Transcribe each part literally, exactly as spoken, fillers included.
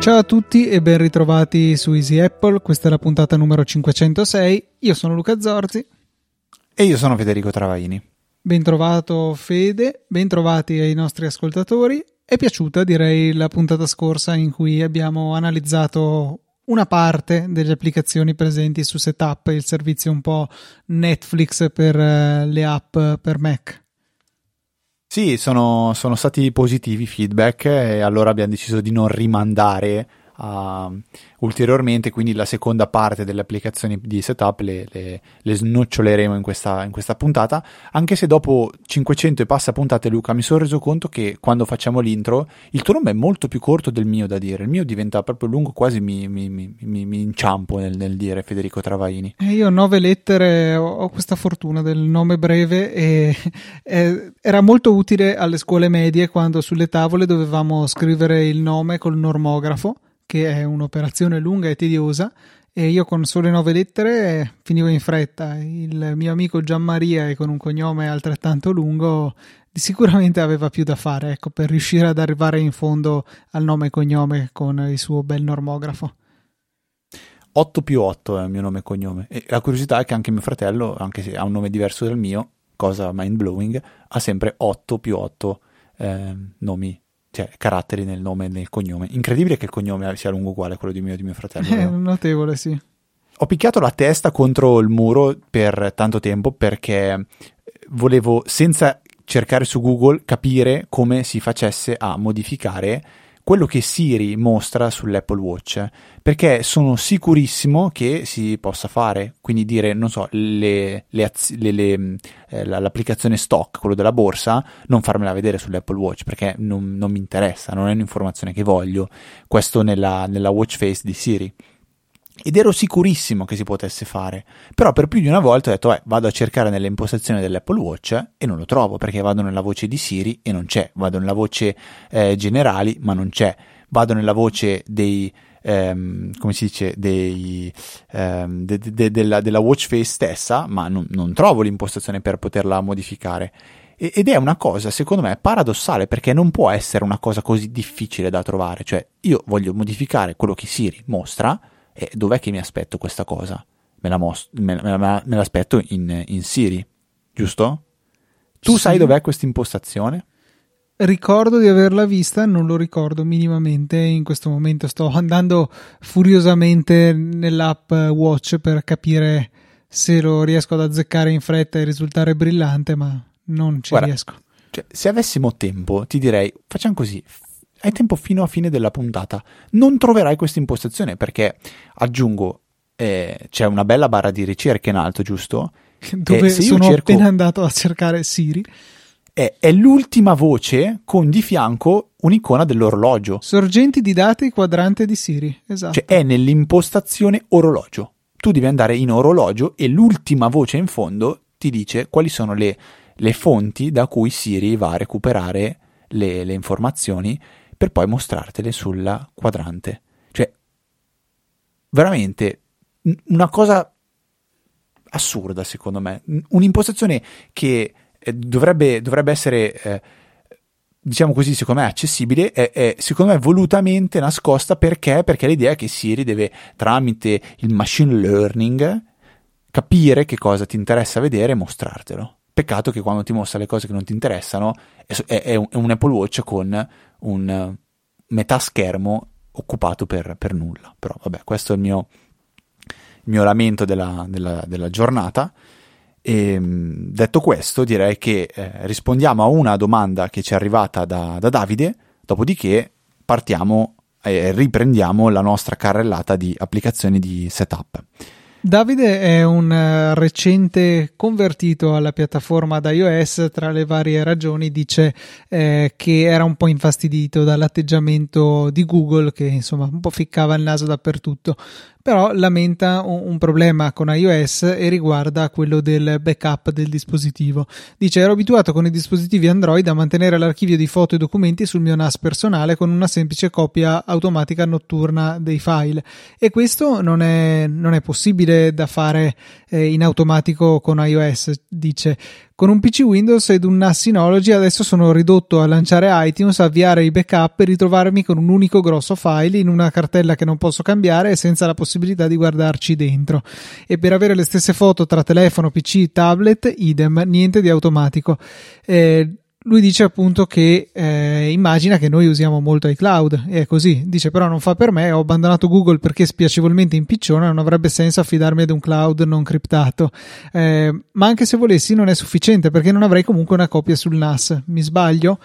Ciao a tutti e ben ritrovati su Easy Apple, questa è la puntata numero cinquecentosei, io sono Luca Zorzi e io sono Federico Travaini. Bentrovato Fede, bentrovati ai nostri ascoltatori. È piaciuta direi la puntata scorsa in cui abbiamo analizzato una parte delle applicazioni presenti su Setapp, il servizio un po' Netflix per le app per Mac. Sì, sono, sono stati positivi i feedback e allora abbiamo deciso di non rimandare uh, ulteriormente, quindi la seconda parte delle applicazioni di Setapp le, le, le snoccioleremo in questa, in questa puntata, anche se dopo cinquecento e passa puntate, Luca, mi sono reso conto che quando facciamo l'intro il tuo nome è molto più corto del mio da dire, il mio diventa proprio lungo, quasi mi, mi, mi, mi, mi inciampo nel, nel dire Federico Travaini. Eh, io nove lettere, ho questa fortuna del nome breve e eh, era molto utile alle scuole medie quando sulle tavole dovevamo scrivere il nome col normografo, che è un'operazione lunga e tediosa, e io con sole nove lettere finivo in fretta. Il mio amico Gianmaria, e con un cognome altrettanto lungo, sicuramente aveva più da fare, ecco, per riuscire ad arrivare in fondo al nome e cognome con il suo bel normografo. otto più otto è il mio nome e cognome, e la curiosità è che anche mio fratello, anche se ha un nome diverso dal mio, cosa mind blowing, ha sempre otto più otto eh, nomi, cioè caratteri nel nome e nel cognome. Incredibile che il cognome sia lungo uguale a quello di mio, di mio fratello. È eh, notevole, sì. Ho picchiato la testa contro il muro per tanto tempo perché volevo, senza cercare su Google, capire come si facesse a modificare quello che Siri mostra sull'Apple Watch, perché sono sicurissimo che si possa fare, quindi dire, non so, le, le, le, le, eh, l'applicazione stock, quello della borsa, non farmela vedere sull'Apple Watch perché non, non mi interessa, non è un'informazione che voglio, questo nella, nella watch face di Siri. Ed ero sicurissimo che si potesse fare, però per più di una volta ho detto eh, vado a cercare nelle impostazioni dell'Apple Watch e non lo trovo, perché vado nella voce di Siri e non c'è, vado nella voce eh, generali ma non c'è, vado nella voce dei ehm, come si dice dei ehm, de, de, de, della, della watch face stessa, ma non, non trovo l'impostazione per poterla modificare. Ed è una cosa, secondo me, paradossale, perché non può essere una cosa così difficile da trovare, cioè io voglio modificare quello che Siri mostra. E dov'è che mi aspetto questa cosa? Me la mos- me, me, me, me l'aspetto in, in Siri, giusto? Tu sì. Sai dov'è questa impostazione? Ricordo di averla vista, non lo ricordo minimamente in questo momento. Sto andando furiosamente nell'app Watch per capire se lo riesco ad azzeccare in fretta e risultare brillante, ma non ci Guarda, riesco. Cioè, se avessimo tempo, ti direi, facciamo così. Hai tempo fino a fine della puntata, non troverai questa impostazione, perché aggiungo eh, c'è una bella barra di ricerca in alto, giusto? Dove eh, se sono io cerco, appena andato a cercare Siri, eh, è l'ultima voce con di fianco un'icona dell'orologio, sorgenti di dati, quadrante di Siri, esatto, cioè è nell'impostazione orologio, tu devi andare in orologio e l'ultima voce in fondo ti dice quali sono le, le fonti da cui Siri va a recuperare le, le informazioni per poi mostrartele sulla quadrante. Cioè, veramente una cosa assurda, secondo me. Un'impostazione che dovrebbe, dovrebbe essere, eh, diciamo così, secondo me accessibile, è, è secondo me volutamente nascosta. Perché? Perché l'idea è che Siri deve, tramite il machine learning, capire che cosa ti interessa vedere e mostrartelo. Peccato che quando ti mostra le cose che non ti interessano è, è, un, è un Apple Watch con un metà schermo occupato per, per nulla. Però vabbè, questo è il mio, il mio lamento della, della, della giornata. E, detto questo, direi che eh, rispondiamo a una domanda che ci è arrivata da, da Davide, dopodiché partiamo e riprendiamo la nostra carrellata di applicazioni di Setapp. Davide è un recente convertito alla piattaforma da iOS. Tra le varie ragioni dice eh, che era un po' infastidito dall'atteggiamento di Google, che insomma un po' ficcava il naso dappertutto, però lamenta un, un problema con iOS e riguarda quello del backup del dispositivo. Dice: ero abituato con i dispositivi Android a mantenere l'archivio di foto e documenti sul mio NAS personale con una semplice copia automatica notturna dei file, e questo non è, non è possibile da fare eh, in automatico con iOS. Dice: con un P C Windows ed un NAS Synology adesso sono ridotto a lanciare iTunes, avviare i backup e ritrovarmi con un unico grosso file in una cartella che non posso cambiare e senza la possibilità di guardarci dentro, e per avere le stesse foto tra telefono, P C, tablet idem, niente di automatico. eh, Lui dice appunto che eh, immagina che noi usiamo molto iCloud e è così. Dice: però non fa per me, ho abbandonato Google perché spiacevolmente impicciona, non avrebbe senso affidarmi ad un cloud non criptato. Eh, ma anche se volessi non è sufficiente perché non avrei comunque una copia sul NAS. Mi sbaglio?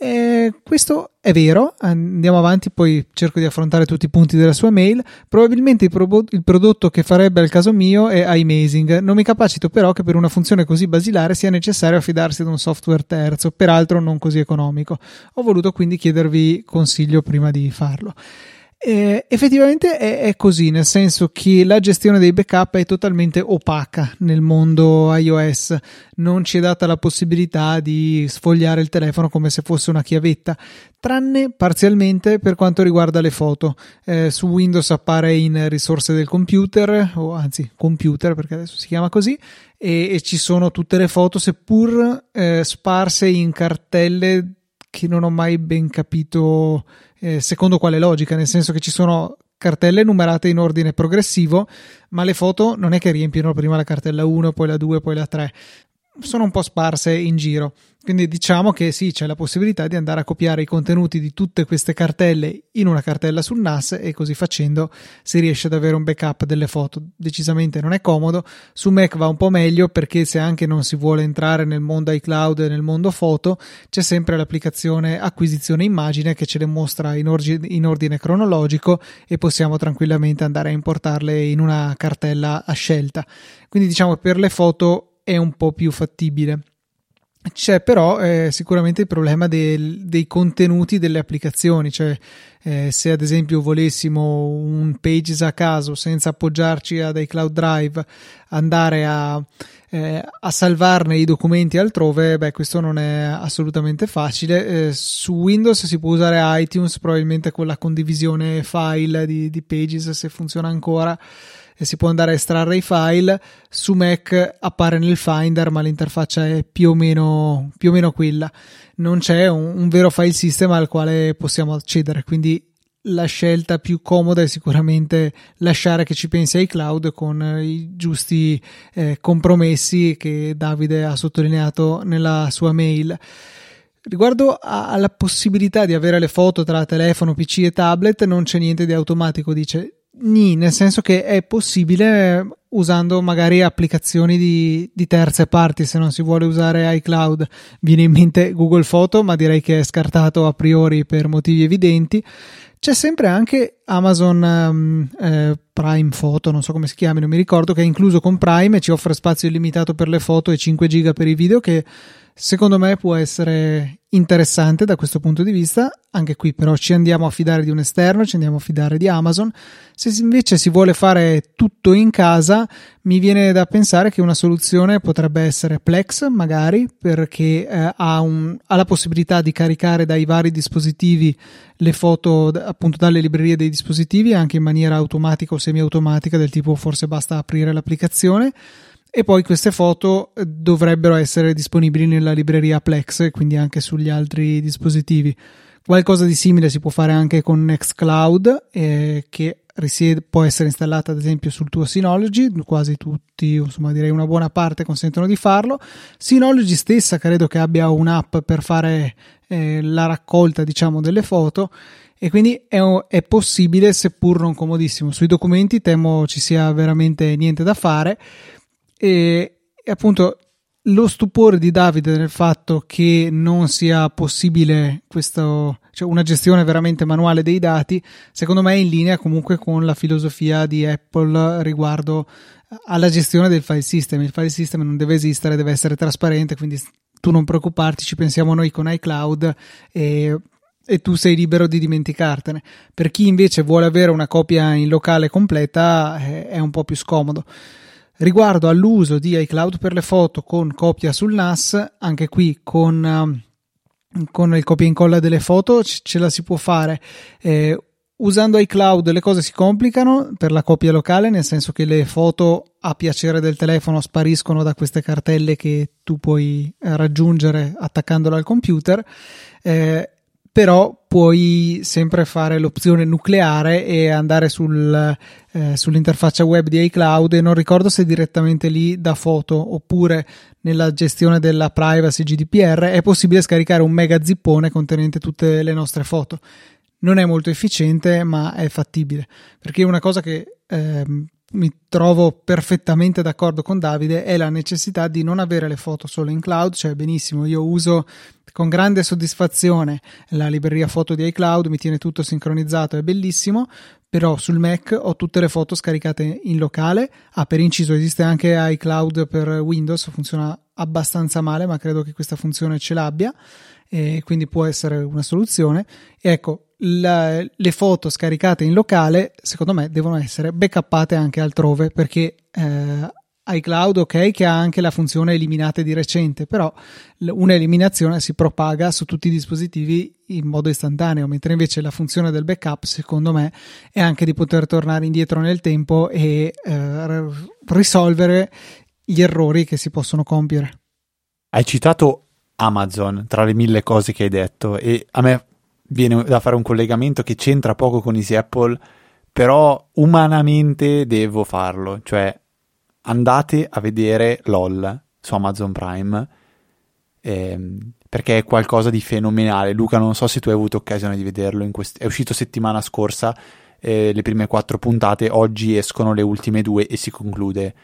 Eh, questo è vero. Andiamo avanti, poi cerco di affrontare tutti i punti della sua mail. Probabilmente il, pro- il prodotto che farebbe al caso mio è iMazing. Non mi capacito però che per una funzione così basilare sia necessario affidarsi ad un software terzo, peraltro non così economico. Ho voluto quindi chiedervi consiglio prima di farlo. Eh, effettivamente è, è così, nel senso che la gestione dei backup è totalmente opaca nel mondo iOS. Non ci è data la possibilità di sfogliare il telefono come se fosse una chiavetta, tranne parzialmente per quanto riguarda le foto. Eh, su Windows appare in risorse del computer, o anzi computer perché adesso si chiama così, e, e ci sono tutte le foto, seppur eh, sparse in cartelle che non ho mai ben capito eh, secondo quale logica, nel senso che ci sono cartelle numerate in ordine progressivo, ma le foto non è che riempiono prima la cartella uno, poi la due, poi la tre, sono un po' sparse in giro. Quindi diciamo che sì, c'è la possibilità di andare a copiare i contenuti di tutte queste cartelle in una cartella sul NAS, e così facendo si riesce ad avere un backup delle foto. Decisamente non è comodo. Su Mac va un po' meglio perché, se anche non si vuole entrare nel mondo iCloud e nel mondo foto, c'è sempre l'applicazione acquisizione immagine che ce le mostra in, orgi- in ordine cronologico e possiamo tranquillamente andare a importarle in una cartella a scelta. Quindi diciamo che per le foto è un po' più fattibile. C'è però eh, sicuramente il problema del, dei contenuti delle applicazioni, cioè eh, se ad esempio volessimo un Pages a caso senza appoggiarci a dei Cloud Drive, andare a, eh, a salvarne i documenti altrove, beh, questo non è assolutamente facile. Eh, su Windows si può usare iTunes probabilmente con la condivisione file di, di Pages, se funziona ancora, e si può andare a estrarre i file. Su Mac appare nel Finder, ma l'interfaccia è più o meno, più o meno quella. Non c'è un, un vero file system al quale possiamo accedere, quindi la scelta più comoda è sicuramente lasciare che ci pensi iCloud, con i giusti eh, compromessi che Davide ha sottolineato nella sua mail. Riguardo alla possibilità di avere le foto tra telefono, P C e tablet, non c'è niente di automatico, dice. Ni, nel senso che è possibile usando magari applicazioni di, di terze parti, se non si vuole usare iCloud. Viene in mente Google Foto, ma direi che è scartato a priori per motivi evidenti. C'è sempre anche Amazon eh, Prime Photo, non so come si chiami, non mi ricordo, che è incluso con Prime e ci offre spazio illimitato per le foto e cinque giga per i video, che secondo me può essere interessante da questo punto di vista. Anche qui però ci andiamo a fidare di un esterno, ci andiamo a fidare di Amazon. Se invece si vuole fare tutto in casa, mi viene da pensare che una soluzione potrebbe essere Plex, magari, perché eh, ha, un, ha la possibilità di caricare dai vari dispositivi le foto appunto dalle librerie dei dispositivi, anche in maniera automatica o semiautomatica, del tipo forse basta aprire l'applicazione. E poi queste foto dovrebbero essere disponibili nella libreria Plex e quindi anche sugli altri dispositivi. Qualcosa di simile si può fare anche con Nextcloud, eh, che risiede, può essere installata ad esempio sul tuo Synology. Quasi tutti, insomma direi una buona parte, consentono di farlo. Synology stessa credo che abbia un'app per fare eh, la raccolta, diciamo, delle foto, e quindi è, è possibile, seppur non comodissimo. Sui documenti temo ci sia veramente niente da fare. E appunto lo stupore di Davide nel fatto che non sia possibile questo, cioè una gestione veramente manuale dei dati, secondo me è in linea comunque con la filosofia di Apple riguardo alla gestione del file system. Il file system non deve esistere, deve essere trasparente, quindi tu non preoccuparti, ci pensiamo noi con iCloud e, e tu sei libero di dimenticartene. Per chi invece vuole avere una copia in locale completa è un po' più scomodo. Riguardo all'uso di iCloud per le foto con copia sul NAS, anche qui con, con il copia e incolla delle foto ce la si può fare. Eh, usando iCloud le cose si complicano per la copia locale, nel senso che le foto a piacere del telefono spariscono da queste cartelle che tu puoi raggiungere attaccandola al computer, eh, però puoi sempre fare l'opzione nucleare e andare sul, eh, sull'interfaccia web di iCloud, e non ricordo se direttamente lì da foto oppure nella gestione della privacy G D P R è possibile scaricare un mega zippone contenente tutte le nostre foto. Non è molto efficiente, ma è fattibile, perché una cosa che eh, mi trovo perfettamente d'accordo con Davide è la necessità di non avere le foto solo in cloud. Cioè, benissimo, io uso con grande soddisfazione la libreria foto di iCloud, mi tiene tutto sincronizzato, è bellissimo, però sul Mac ho tutte le foto scaricate in locale. Ah, per inciso, esiste anche iCloud per Windows, funziona abbastanza male, ma credo che questa funzione ce l'abbia, e quindi può essere una soluzione. E ecco, La, le foto scaricate in locale secondo me devono essere backuppate anche altrove, perché eh, iCloud, ok, che ha anche la funzione eliminate di recente, però l- un'eliminazione si propaga su tutti i dispositivi in modo istantaneo, mentre invece la funzione del backup secondo me è anche di poter tornare indietro nel tempo e eh, risolvere gli errori che si possono compiere. Hai citato Amazon tra le mille cose che hai detto, e a me viene da fare un collegamento che c'entra poco con Easy Apple, però umanamente devo farlo. Cioè, andate a vedere LOL su Amazon Prime, ehm, perché è qualcosa di fenomenale. Luca, non so se tu hai avuto occasione di vederlo, in quest- è uscito settimana scorsa, eh, le prime quattro puntate, oggi escono le ultime due e si conclude.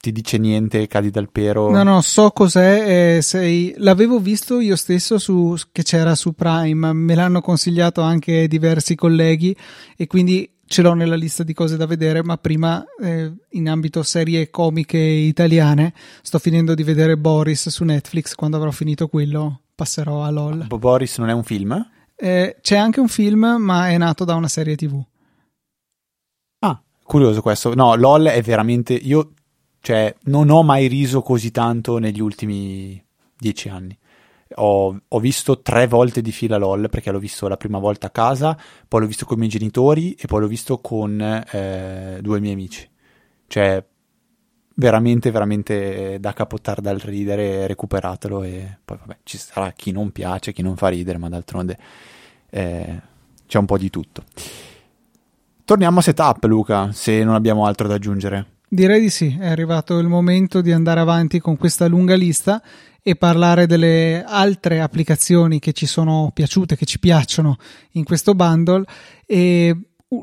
Ti dice niente, cadi dal pero? No, no, so cos'è, eh, sei... l'avevo visto io stesso su... che c'era su Prime, me l'hanno consigliato anche diversi colleghi e quindi ce l'ho nella lista di cose da vedere, ma prima eh, in ambito serie comiche italiane sto finendo di vedere Boris su Netflix, quando avrò finito quello passerò a LOL. Boris non è un film? Eh, c'è anche un film, ma è nato da una serie tv. Ah, curioso questo. No, LOL è veramente... io Cioè, non ho mai riso così tanto negli ultimi dieci anni. Ho, ho visto tre volte di fila LOL, perché l'ho visto la prima volta a casa, poi l'ho visto con i miei genitori e poi l'ho visto con eh, due miei amici. Cioè, veramente, veramente da capottar dal ridere, recuperatelo. E poi vabbè, ci sarà chi non piace, chi non fa ridere, ma d'altronde eh, c'è un po' di tutto. Torniamo a Setapp, Luca, se non abbiamo altro da aggiungere. Direi di sì, è arrivato il momento di andare avanti con questa lunga lista e parlare delle altre applicazioni che ci sono piaciute, che ci piacciono in questo bundle. E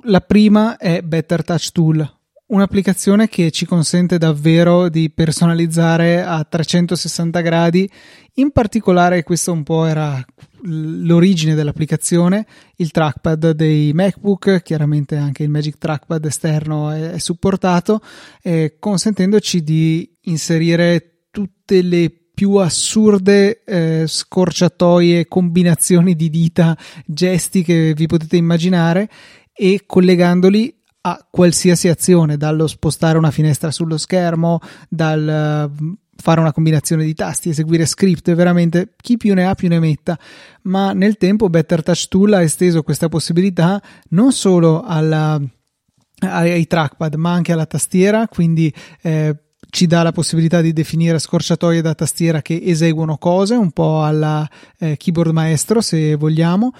la prima è Better Touch Tool, un'applicazione che ci consente davvero di personalizzare a trecentosessanta gradi, in particolare questo un po' era l'origine dell'applicazione, il trackpad dei MacBook, chiaramente anche il Magic Trackpad esterno è, è supportato, eh, consentendoci di inserire tutte le più assurde eh, scorciatoie, combinazioni di dita, gesti che vi potete immaginare, e collegandoli a qualsiasi azione, dallo spostare una finestra sullo schermo, dal fare una combinazione di tasti, eseguire script, veramente chi più ne ha più ne metta. Ma nel tempo Better Touch Tool ha esteso questa possibilità non solo alla, ai trackpad, ma anche alla tastiera, quindi eh, ci dà la possibilità di definire scorciatoie da tastiera che eseguono cose un po' alla eh, keyboard maestro, se vogliamo,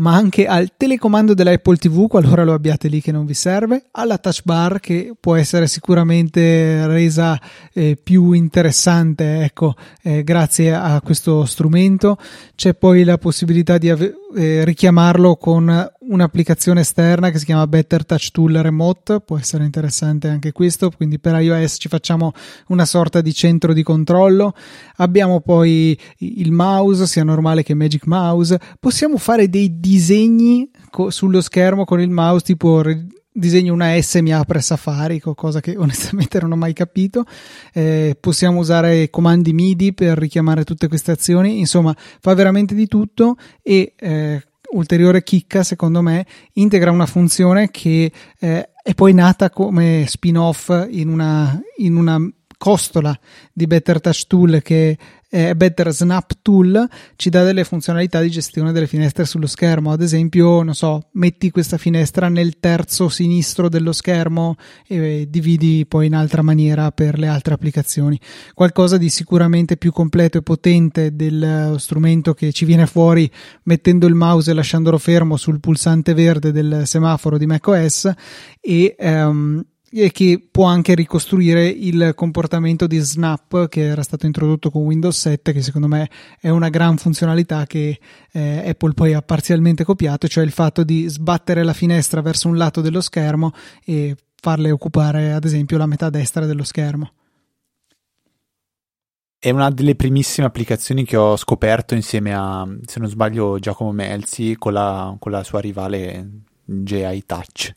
ma anche al telecomando dell'Apple tivù, qualora lo abbiate lì che non vi serve, alla touch bar che può essere sicuramente resa eh, più interessante, ecco, eh, grazie a questo strumento. C'è poi la possibilità di ave- eh, richiamarlo con un'applicazione esterna che si chiama Better Touch Tool Remote, può essere interessante anche questo, quindi per iOS ci facciamo una sorta di centro di controllo. Abbiamo poi il mouse, sia normale che Magic Mouse, possiamo fare dei disegni co- sullo schermo con il mouse, tipo re- disegno una S, mi apre Safari, cosa che onestamente non ho mai capito. Eh, possiamo usare comandi M I D I per richiamare tutte queste azioni, insomma fa veramente di tutto. E eh, ulteriore chicca, secondo me, integra una funzione che eh, è poi nata come spin-off in una, in una costola di Better Touch Tool, che è Better Snap Tool. Ci dà delle funzionalità di gestione delle finestre sullo schermo, ad esempio, non so, metti questa finestra nel terzo sinistro dello schermo e dividi poi in altra maniera per le altre applicazioni. Qualcosa di sicuramente più completo e potente del strumento che ci viene fuori mettendo il mouse e lasciandolo fermo sul pulsante verde del semaforo di macOS, e um, e che può anche ricostruire il comportamento di Snap che era stato introdotto con Windows sette, che secondo me è una gran funzionalità che eh, Apple poi ha parzialmente copiato, cioè il fatto di sbattere la finestra verso un lato dello schermo e farle occupare ad esempio la metà destra dello schermo. È una delle primissime applicazioni che ho scoperto insieme a, se non sbaglio, Giacomo Melzi con la, con la sua rivale G I Touch,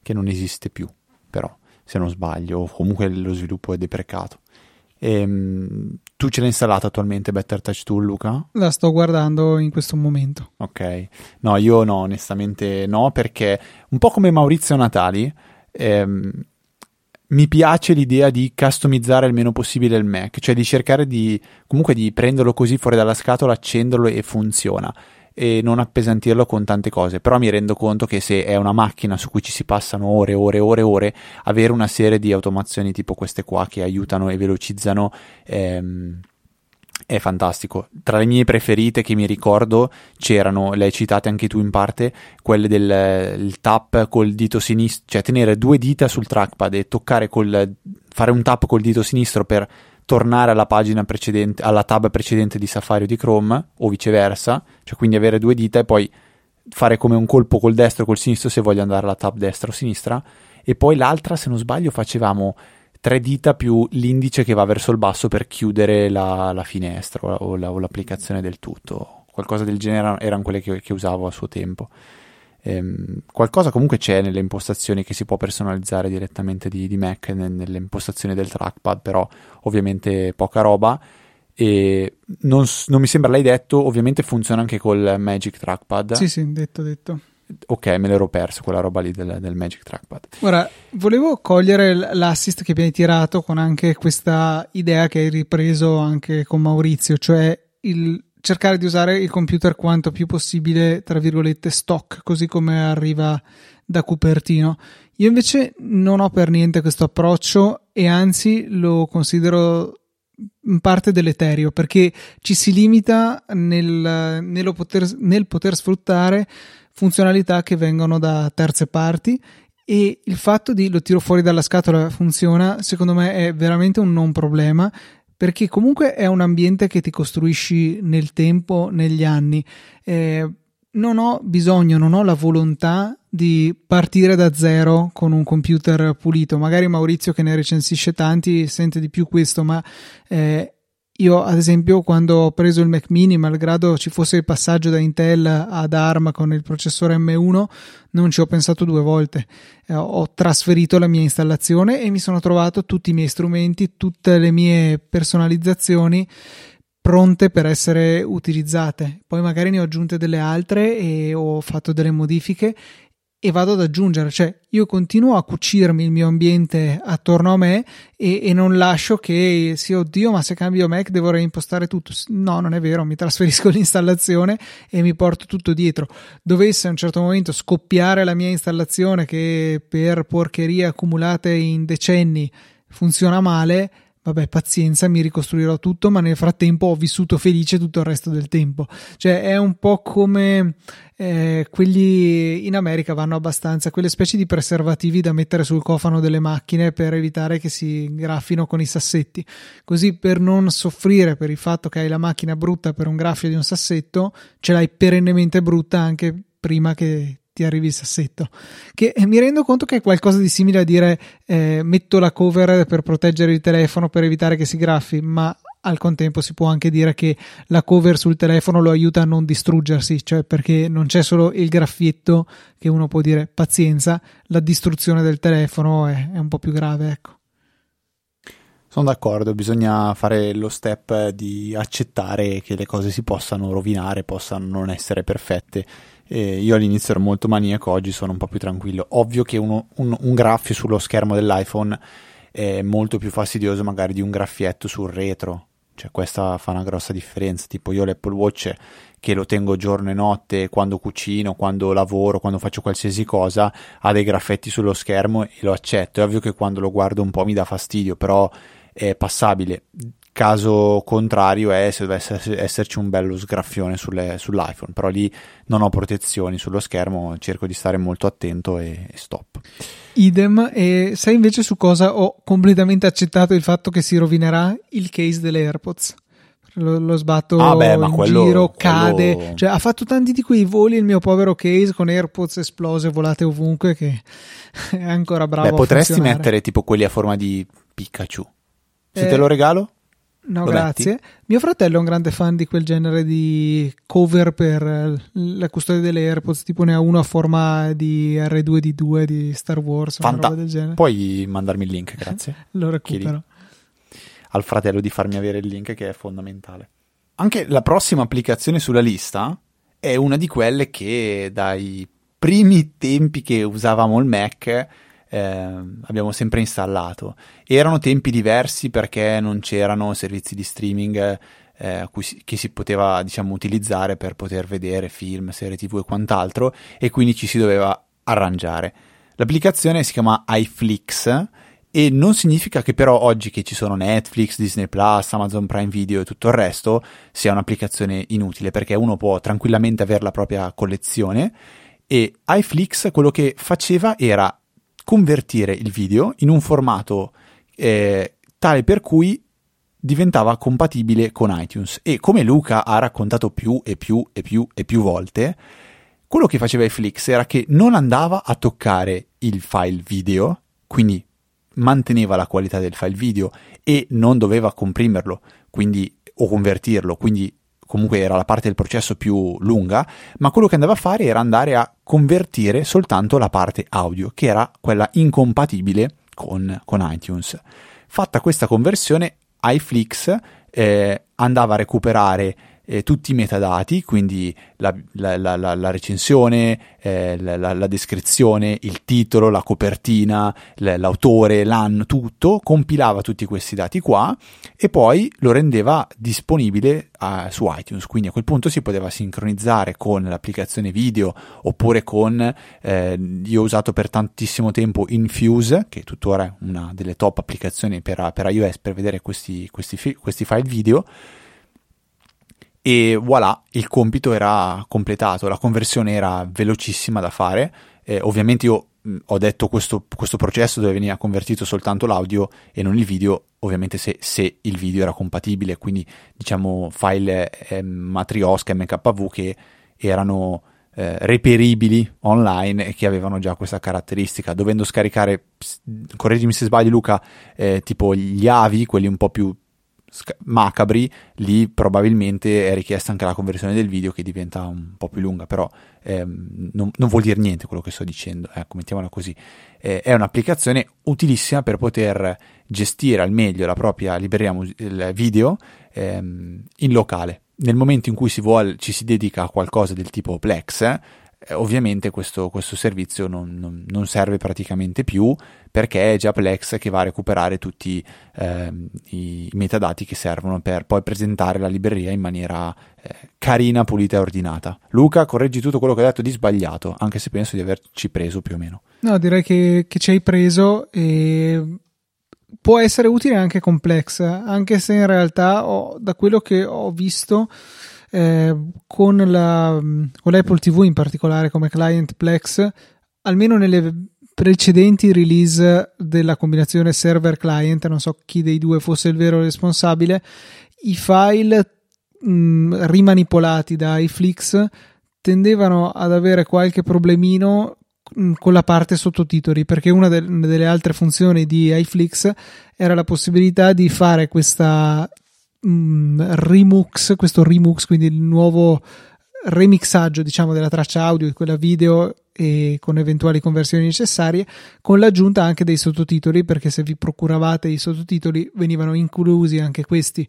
che non esiste più però, se non sbaglio, comunque lo sviluppo è deprecato. Ehm, tu ce l'hai installata attualmente Better Touch Tool, Luca? La sto guardando in questo momento. Ok, no, io no, onestamente no, perché un po' come Maurizio Natali, ehm, mi piace l'idea di customizzare il meno possibile il Mac, cioè di cercare di, comunque di prenderlo così fuori dalla scatola, accenderlo e funziona, e non appesantirlo con tante cose. Però mi rendo conto che se è una macchina su cui ci si passano ore, ore, ore, ore, avere una serie di automazioni tipo queste qua che aiutano e velocizzano ehm, è fantastico. Tra le mie preferite che mi ricordo c'erano, le hai citate anche tu in parte, quelle del tap col dito sinistro, cioè tenere due dita sul trackpad e toccare col, fare un tap col dito sinistro per tornare alla pagina precedente, alla tab precedente di Safari o di Chrome, o viceversa, cioè quindi avere due dita e poi fare come un colpo col destro e col sinistro se voglio andare alla tab destra o sinistra. E poi l'altra, se non sbaglio, facevamo tre dita più l'indice che va verso il basso per chiudere la, la finestra o, la, o l'applicazione del tutto, qualcosa del genere erano quelle che, che usavo a suo tempo. Ehm, qualcosa comunque c'è nelle impostazioni che si può personalizzare direttamente di, di Mac, nelle impostazioni del trackpad, però ovviamente poca roba. E non, non mi sembra l'hai detto, ovviamente funziona anche col Magic Trackpad. Sì sì, detto detto. Ok, me l'ero perso quella roba lì del, del Magic Trackpad. Ora, volevo cogliere l'assist che mi hai tirato con anche questa idea che hai ripreso anche con Maurizio, cioè il cercare di usare il computer quanto più possibile, tra virgolette, stock, così come arriva da Cupertino. Io invece non ho per niente questo approccio e anzi lo considero in parte deleterio, perché ci si limita nel, nello poter, nel poter sfruttare funzionalità che vengono da terze parti, e il fatto di lo tiro fuori dalla scatola funziona, secondo me è veramente un non problema, perché comunque è un ambiente che ti costruisci nel tempo, negli anni. Eh, non ho bisogno, non ho la volontà di partire da zero con un computer pulito. Magari Maurizio, che ne recensisce tanti, sente di più questo, ma eh, io ad esempio quando ho preso il Mac Mini, malgrado ci fosse il passaggio da Intel ad A R M con il processore M uno, non ci ho pensato due volte. Eh, ho trasferito la mia installazione e mi sono trovato tutti i miei strumenti, tutte le mie personalizzazioni pronte per essere utilizzate. Poi magari ne ho aggiunte delle altre e ho fatto delle modifiche e vado ad aggiungere, cioè io continuo a cucirmi il mio ambiente attorno a me e, e non lascio che sì, oddio, ma se cambio Mac devo reimpostare tutto. No, non è vero, mi trasferisco l'installazione e mi porto tutto dietro. Dovesse a un certo momento scoppiare la mia installazione, che per porcherie accumulate in decenni funziona male, vabbè, pazienza, mi ricostruirò tutto, ma nel frattempo ho vissuto felice tutto il resto del tempo. Cioè è un po' come eh, quelli in America vanno abbastanza, quelle specie di preservativi da mettere sul cofano delle macchine per evitare che si graffino con i sassetti, così per non soffrire per il fatto che hai la macchina brutta per un graffio di un sassetto, ce l'hai perennemente brutta anche prima che ti arrivi il sassetto, che mi rendo conto che è qualcosa di simile a dire eh, metto la cover per proteggere il telefono per evitare che si graffi, ma al contempo si può anche dire che la cover sul telefono lo aiuta a non distruggersi, cioè perché non c'è solo il graffietto che uno può dire pazienza, la distruzione del telefono è, è un po' più grave, ecco. Sono d'accordo, bisogna fare lo step di accettare che le cose si possano rovinare, possano non essere perfette. Eh, io all'inizio ero molto maniaco, oggi sono un po' più tranquillo. Ovvio che uno, un, un graffio sullo schermo dell'iPhone è molto più fastidioso magari di un graffietto sul retro, cioè questa fa una grossa differenza. Tipo io l'Apple Watch che lo tengo giorno e notte, quando cucino, quando lavoro, quando faccio qualsiasi cosa, ha dei graffetti sullo schermo e lo accetto. È ovvio che quando lo guardo un po' mi dà fastidio, però è passabile. Caso contrario è se dovesse esserci un bello sgraffione sulle, sull'iPhone, però lì non ho protezioni sullo schermo, cerco di stare molto attento e, e stop. Idem. E sai invece su cosa ho completamente accettato il fatto che si rovinerà? Il case delle AirPods. Lo, lo sbatto ah beh, in quello, giro, quello... cade, cioè ha fatto tanti di quei voli il mio povero case con AirPods esplose, volate ovunque, che è ancora bravo. Beh, potresti funzionare. Mettere tipo quelli a forma di Pikachu. Se eh, te lo regalo? No, lo grazie. Metti? Mio fratello è un grande fan di quel genere di cover per la custodia delle AirPods, tipo ne ha uno a forma di erre due di due di Star Wars, Fanta- una roba del genere. Puoi mandarmi il link, grazie. Lo recupero. Chiedi al fratello di farmi avere il link, che è fondamentale. Anche la prossima applicazione sulla lista è una di quelle che dai primi tempi che usavamo il Mac Eh, abbiamo sempre installato. Erano tempi diversi perché non c'erano servizi di streaming eh, cui si, che si poteva diciamo utilizzare per poter vedere film, serie tv e quant'altro, e quindi ci si doveva arrangiare. L'applicazione si chiama iFlicks e non significa che però oggi che ci sono Netflix, Disney Plus, Amazon Prime Video e tutto il resto sia un'applicazione inutile, perché uno può tranquillamente avere la propria collezione. E iFlicks quello che faceva era convertire il video in un formato eh, tale per cui diventava compatibile con iTunes, e come Luca ha raccontato più e più e più e più volte, quello che faceva iFlicks era che non andava a toccare il file video, quindi manteneva la qualità del file video e non doveva comprimerlo, quindi o convertirlo, quindi comunque era la parte del processo più lunga, ma quello che andava a fare era andare a convertire soltanto la parte audio, che era quella incompatibile con, con iTunes. Fatta questa conversione, iFlicks eh, andava a recuperare eh, tutti i metadati, quindi la, la, la, la recensione, eh, la, la descrizione, il titolo, la copertina, l'autore, l'anno, tutto, compilava tutti questi dati qua e poi lo rendeva disponibile a, su iTunes, quindi a quel punto si poteva sincronizzare con l'applicazione video oppure con, eh, io ho usato per tantissimo tempo Infuse, che tuttora è una delle top applicazioni per, per iOS per vedere questi, questi, fi, questi file video. E voilà, il compito era completato, la conversione era velocissima da fare. Eh, ovviamente io mh, ho detto questo, questo processo dove veniva convertito soltanto l'audio e non il video, ovviamente se, se il video era compatibile, quindi diciamo file eh, matrioska M K V che erano eh, reperibili online e che avevano già questa caratteristica, dovendo scaricare, correggimi se sbaglio Luca, eh, tipo gli A V I, quelli un po' più macabri, lì probabilmente è richiesta anche la conversione del video che diventa un po' più lunga, però ehm, non, non vuol dire niente quello che sto dicendo, ecco, mettiamola così. Eh, è un'applicazione utilissima per poter gestire al meglio la propria libreria mus- il video ehm, in locale. Nel momento in cui si vuole, ci si dedica a qualcosa del tipo Plex, eh, ovviamente questo, questo servizio non, non, non serve praticamente più, perché è già Plex che va a recuperare tutti eh, i metadati che servono per poi presentare la libreria in maniera eh, carina, pulita e ordinata. Luca, correggi tutto quello che ho detto di sbagliato, anche se penso di averci preso più o meno. No, direi che, che ci hai preso e può essere utile anche con Plex, anche se in realtà ho, da quello che ho visto eh, con, la, con l'Apple tivù in particolare come client Plex, almeno nelle precedenti release della combinazione server client, non so chi dei due fosse il vero responsabile, i file mh, rimanipolati da iFlicks tendevano ad avere qualche problemino con la parte sottotitoli, perché una de- delle altre funzioni di iFlicks era la possibilità di fare questa mm, remix, questo remix, quindi il nuovo remixaggio, diciamo, della traccia audio e quella video, e con eventuali conversioni necessarie, con l'aggiunta anche dei sottotitoli, perché se vi procuravate i sottotitoli venivano inclusi anche questi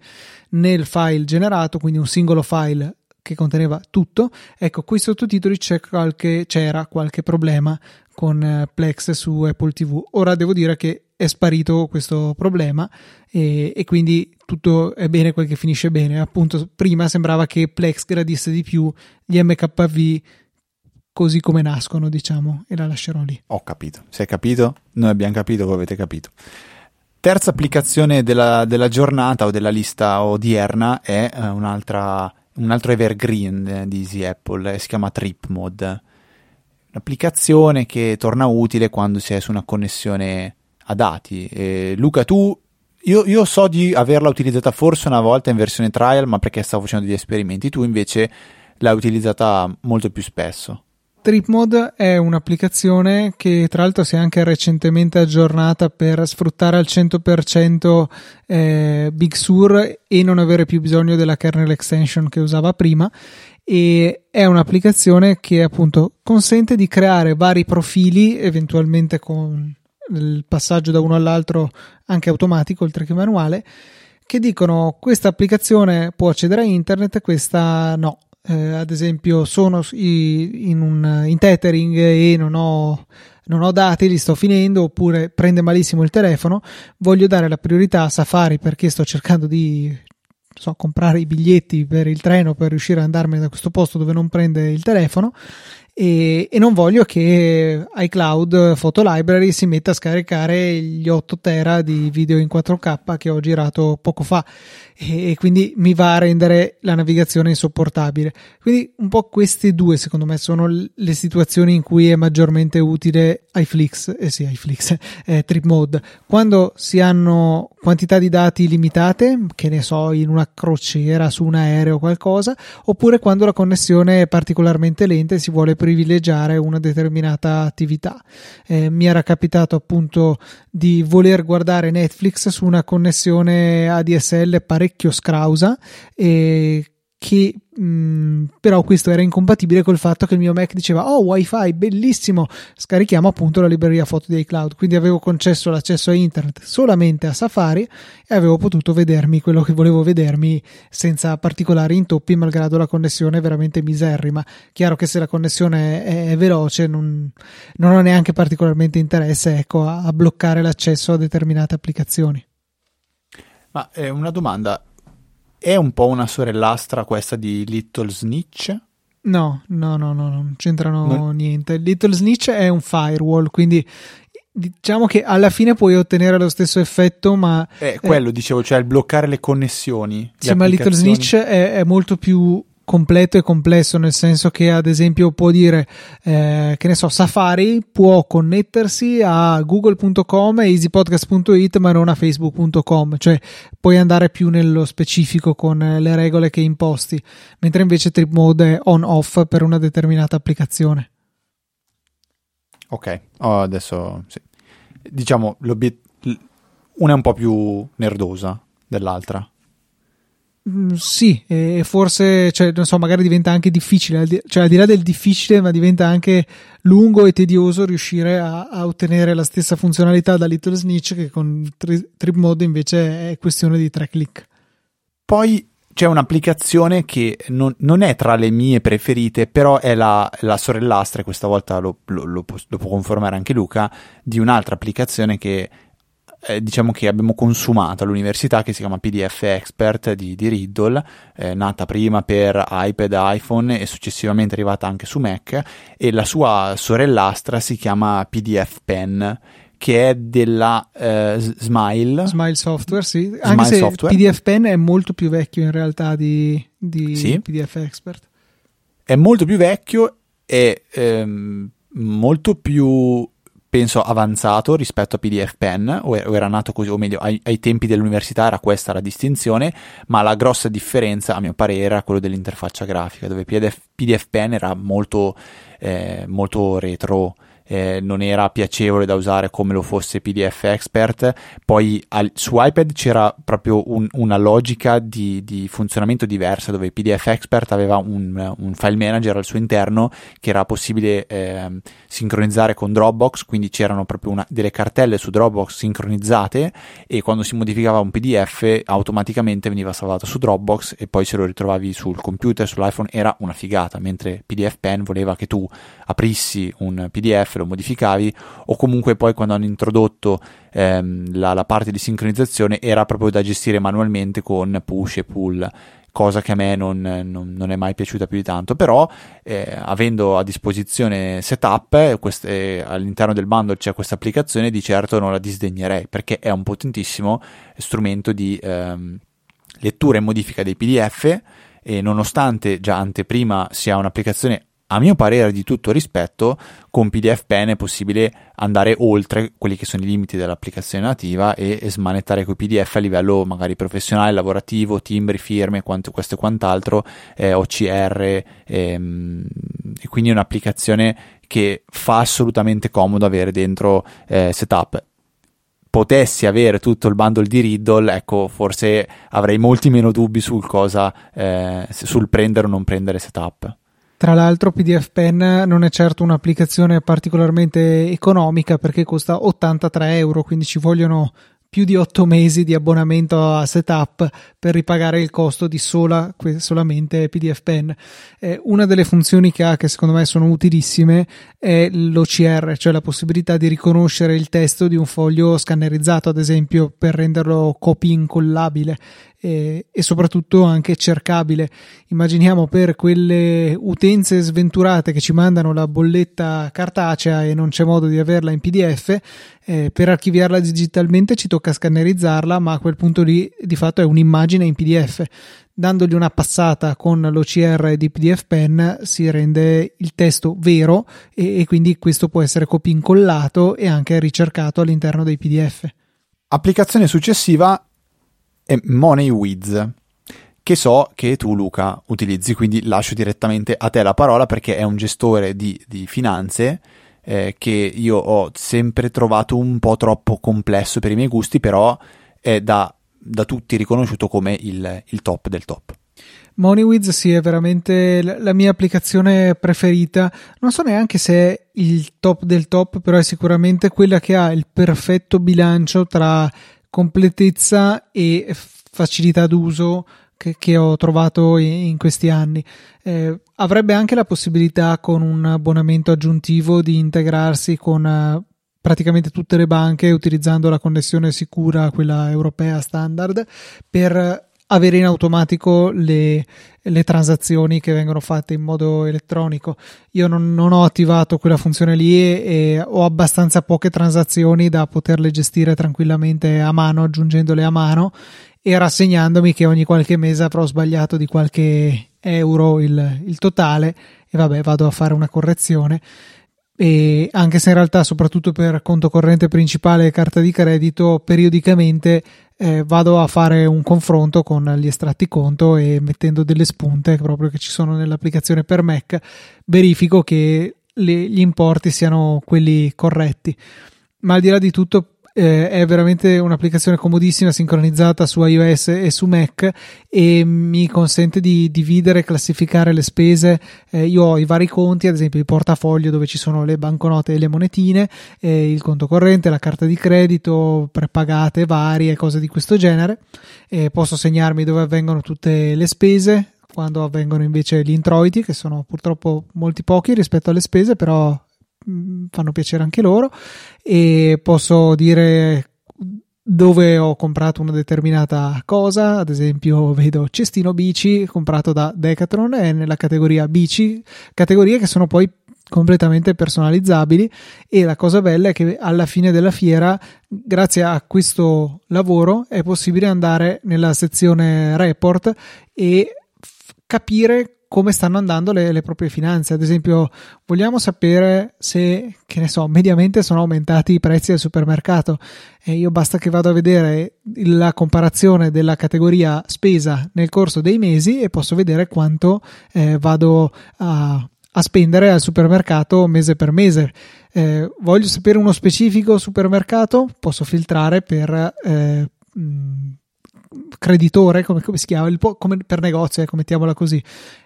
nel file generato, quindi un singolo file che conteneva tutto. Ecco, con i sottotitoli c'è qualche, c'era qualche problema con Plex su Apple tivù. Ora devo dire che è sparito questo problema e, e quindi tutto è bene quel che finisce bene. Appunto, prima sembrava che Plex gradisse di più gli M K V così come nascono, diciamo, e la lascerò lì. Ho capito. Se hai capito, noi abbiamo capito, voi avete capito. Terza applicazione della, della giornata o della lista odierna è eh, un'altra... un altro evergreen di Easy Apple, si chiama Trip Mode, un'applicazione che torna utile quando si è su una connessione a dati. E Luca, tu io, io so di averla utilizzata forse una volta in versione trial, ma perché stavo facendo degli esperimenti, tu invece l'hai utilizzata molto più spesso. Trip Mode è un'applicazione che tra l'altro si è anche recentemente aggiornata per sfruttare al cento per cento eh, Big Sur e non avere più bisogno della kernel extension che usava prima, e è un'applicazione che appunto consente di creare vari profili, eventualmente con il passaggio da uno all'altro anche automatico oltre che manuale, che dicono questa applicazione può accedere a internet, questa no. Eh, ad esempio, sono in, un, in tethering e non ho, non ho dati, li sto finendo, oppure prende malissimo il telefono, voglio dare la priorità a Safari perché sto cercando di so, comprare i biglietti per il treno per riuscire ad andarmene da questo posto dove non prende il telefono, e, e non voglio che iCloud Photo Library si metta a scaricare gli otto tera di video in quattro K che ho girato poco fa, e, e quindi mi va a rendere la navigazione insopportabile. Quindi un po' queste due secondo me sono le situazioni in cui è maggiormente utile iFlicks, eh sì iFlicks, eh, Trip Mode, quando si hanno quantità di dati limitate, che ne so, in una crociera, su un aereo o qualcosa, oppure quando la connessione è particolarmente lenta e si vuole privilegiare una determinata attività. Eh, mi era capitato appunto di voler guardare Netflix su una connessione A D S L parecchio scrausa, e che mh, però questo era incompatibile col fatto che il mio Mac diceva oh wifi bellissimo, scarichiamo appunto la libreria foto di iCloud, quindi avevo concesso l'accesso a internet solamente a Safari e avevo potuto vedermi quello che volevo vedermi senza particolari intoppi, malgrado la connessione è veramente miserrima. Chiaro che se la connessione è, è veloce non, non ho neanche particolarmente interesse, ecco, a, a bloccare l'accesso a determinate applicazioni. Ma è una domanda, è un po' una sorellastra questa di Little Snitch? No, no, no, no, non c'entrano no. niente. Little Snitch è un firewall, quindi diciamo che alla fine puoi ottenere lo stesso effetto, ma... Eh, quello eh, dicevo, cioè il bloccare le connessioni. Sì, le ma Little Snitch è, è molto più completo e complesso, nel senso che ad esempio può dire, eh, che ne so, Safari può connettersi a google punto com e easypodcast punto it ma non a facebook punto com, cioè puoi andare più nello specifico con le regole che imposti, mentre invece Trip Mode è on-off per una determinata applicazione. Ok, oh, adesso sì. Diciamo una è un po' più nerdosa dell'altra. Mm, sì, e forse cioè, non so, magari diventa anche difficile, cioè al di là del difficile, ma diventa anche lungo e tedioso riuscire a, a ottenere la stessa funzionalità da Little Snitch, che con tri- Trip Mode invece è questione di tre click. Poi c'è un'applicazione che non, non è tra le mie preferite, però è la, la sorellastra, e questa volta lo, lo, lo, lo può confermare anche Luca, di un'altra applicazione che Eh, diciamo che abbiamo consumato all'università, che si chiama P D F Expert di, di Riddle, eh, nata prima per iPad, iPhone e successivamente arrivata anche su Mac, e la sua sorellastra si chiama P D F Pen, che è della eh, Smile Smile Software, sì, Smile anche se Software. P D F Pen è molto più vecchio in realtà di, di sì. P D F Expert è molto più vecchio e ehm, molto più penso avanzato rispetto a P D F Pen, o era nato così, o meglio ai, ai tempi dell'università era questa la distinzione, ma la grossa differenza a mio parere era quello dell'interfaccia grafica, dove P D F, P D F Pen era molto, eh, molto retro, eh, non era piacevole da usare come lo fosse P D F Expert. Poi al, su iPad c'era proprio un, una logica di, di funzionamento diversa, dove P D F Expert aveva un, un file manager al suo interno che era possibile eh, sincronizzare con Dropbox, quindi c'erano proprio una, delle cartelle su Dropbox sincronizzate, e quando si modificava un P D F automaticamente veniva salvato su Dropbox e poi se lo ritrovavi sul computer, sull'iPhone. Era una figata, mentre P D F Pen voleva che tu aprissi un P D F, lo modificavi, o comunque poi quando hanno introdotto ehm, la, la parte di sincronizzazione era proprio da gestire manualmente con push e pull, cosa che a me non, non, non è mai piaciuta più di tanto. Però eh, avendo a disposizione Setapp, quest- eh, all'interno del bundle c'è questa applicazione, di certo non la disdegnerei, perché è un potentissimo strumento di ehm, lettura e modifica dei P D F, e nonostante già anteprima sia un'applicazione a mio parere di tutto rispetto, con P D F Pen è possibile andare oltre quelli che sono i limiti dell'applicazione nativa e, e smanettare quei P D F a livello magari professionale, lavorativo, timbri, firme, quanto, questo e quant'altro, eh, O C R, ehm, e quindi è un'applicazione che fa assolutamente comodo avere dentro eh, Setapp. Potessi avere tutto il bundle di Riddle, ecco, forse avrei molti meno dubbi sul cosa, eh, sul prendere o non prendere Setapp. Tra l'altro P D F Pen non è certo un'applicazione particolarmente economica, perché costa ottantatré euro, quindi ci vogliono più di otto mesi di abbonamento a Setapp per ripagare il costo di sola, solamente P D F Pen. Eh, una delle funzioni che ha, che secondo me sono utilissime, è l'O C R, cioè la possibilità di riconoscere il testo di un foglio scannerizzato, ad esempio, per renderlo copy-incollabile. E soprattutto anche cercabile. Immaginiamo per quelle utenze sventurate che ci mandano la bolletta cartacea e non c'è modo di averla in P D F, eh, per archiviarla digitalmente ci tocca scannerizzarla, ma a quel punto lì di fatto è un'immagine in P D F. Dandogli una passata con l'O C R di P D F Pen si rende il testo vero, e, e quindi questo può essere copy incollato e anche ricercato all'interno dei P D F. Applicazione successiva è MoneyWiz, che so che tu, Luca, utilizzi, quindi lascio direttamente a te la parola, perché è un gestore di, di finanze eh, che io ho sempre trovato un po' troppo complesso per i miei gusti, però è da, da tutti riconosciuto come il, il top del top. MoneyWiz sì, è veramente la mia applicazione preferita. Non so neanche se è il top del top, però è sicuramente quella che ha il perfetto bilancio tra completezza e facilità d'uso che, che ho trovato in questi anni. Eh, avrebbe anche la possibilità, con un abbonamento aggiuntivo, di integrarsi con eh, praticamente tutte le banche, utilizzando la connessione sicura, quella europea standard, per avere in automatico le, le transazioni che vengono fatte in modo elettronico. Io non, non ho attivato quella funzione lì e, e ho abbastanza poche transazioni da poterle gestire tranquillamente a mano, aggiungendole a mano e rassegnandomi che ogni qualche mese avrò sbagliato di qualche euro il, il totale, e vabbè, vado a fare una correzione. E anche se in realtà, soprattutto per conto corrente principale e carta di credito, periodicamente eh, vado a fare un confronto con gli estratti conto, e mettendo delle spunte proprio che ci sono nell'applicazione per Mac verifico che le, gli importi siano quelli corretti. Ma al di là di tutto eh, è veramente un'applicazione comodissima, sincronizzata su iOS e su Mac, e mi consente di dividere e classificare le spese. Eh, io ho i vari conti, ad esempio il portafoglio, dove ci sono le banconote e le monetine, eh, il conto corrente, la carta di credito, prepagate varie, cose di questo genere. Eh, posso segnarmi dove avvengono tutte le spese, quando avvengono invece gli introiti, che sono purtroppo molti pochi rispetto alle spese, però fanno piacere anche loro. E posso dire dove ho comprato una determinata cosa, ad esempio vedo cestino bici comprato da Decathlon, è nella categoria bici, categorie che sono poi completamente personalizzabili. E la cosa bella è che alla fine della fiera, grazie a questo lavoro, è possibile andare nella sezione report e f- capire come stanno andando le, le proprie finanze. Ad esempio, vogliamo sapere se, che ne so, mediamente sono aumentati i prezzi del supermercato, e io basta che vado a vedere la comparazione della categoria spesa nel corso dei mesi e posso vedere quanto eh, vado a a spendere al supermercato mese per mese. Eh, voglio sapere uno specifico supermercato, posso filtrare per eh, mh, creditore, come, come si chiama, il, come, per negozio, ecco, mettiamola così.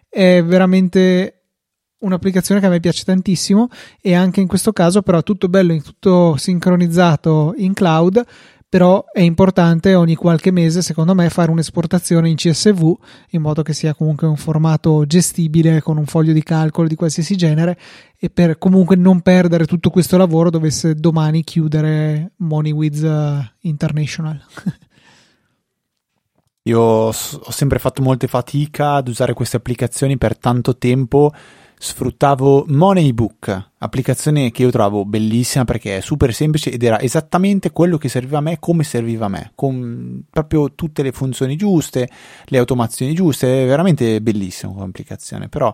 È veramente un'applicazione che a me piace tantissimo, e anche in questo caso però tutto bello, tutto sincronizzato in cloud. Però è importante ogni qualche mese, secondo me, fare un'esportazione in C S V, in modo che sia comunque un formato gestibile con un foglio di calcolo di qualsiasi genere, e per comunque non perdere tutto questo lavoro dovesse domani chiudere MoneyWiz International. Io ho sempre fatto molta fatica ad usare queste applicazioni per tanto tempo. Sfruttavo MoneyBook, applicazione che io trovo bellissima perché è super semplice ed era esattamente quello che serviva a me, come serviva a me, con proprio tutte le funzioni giuste, le automazioni giuste. È veramente bellissima come applicazione, però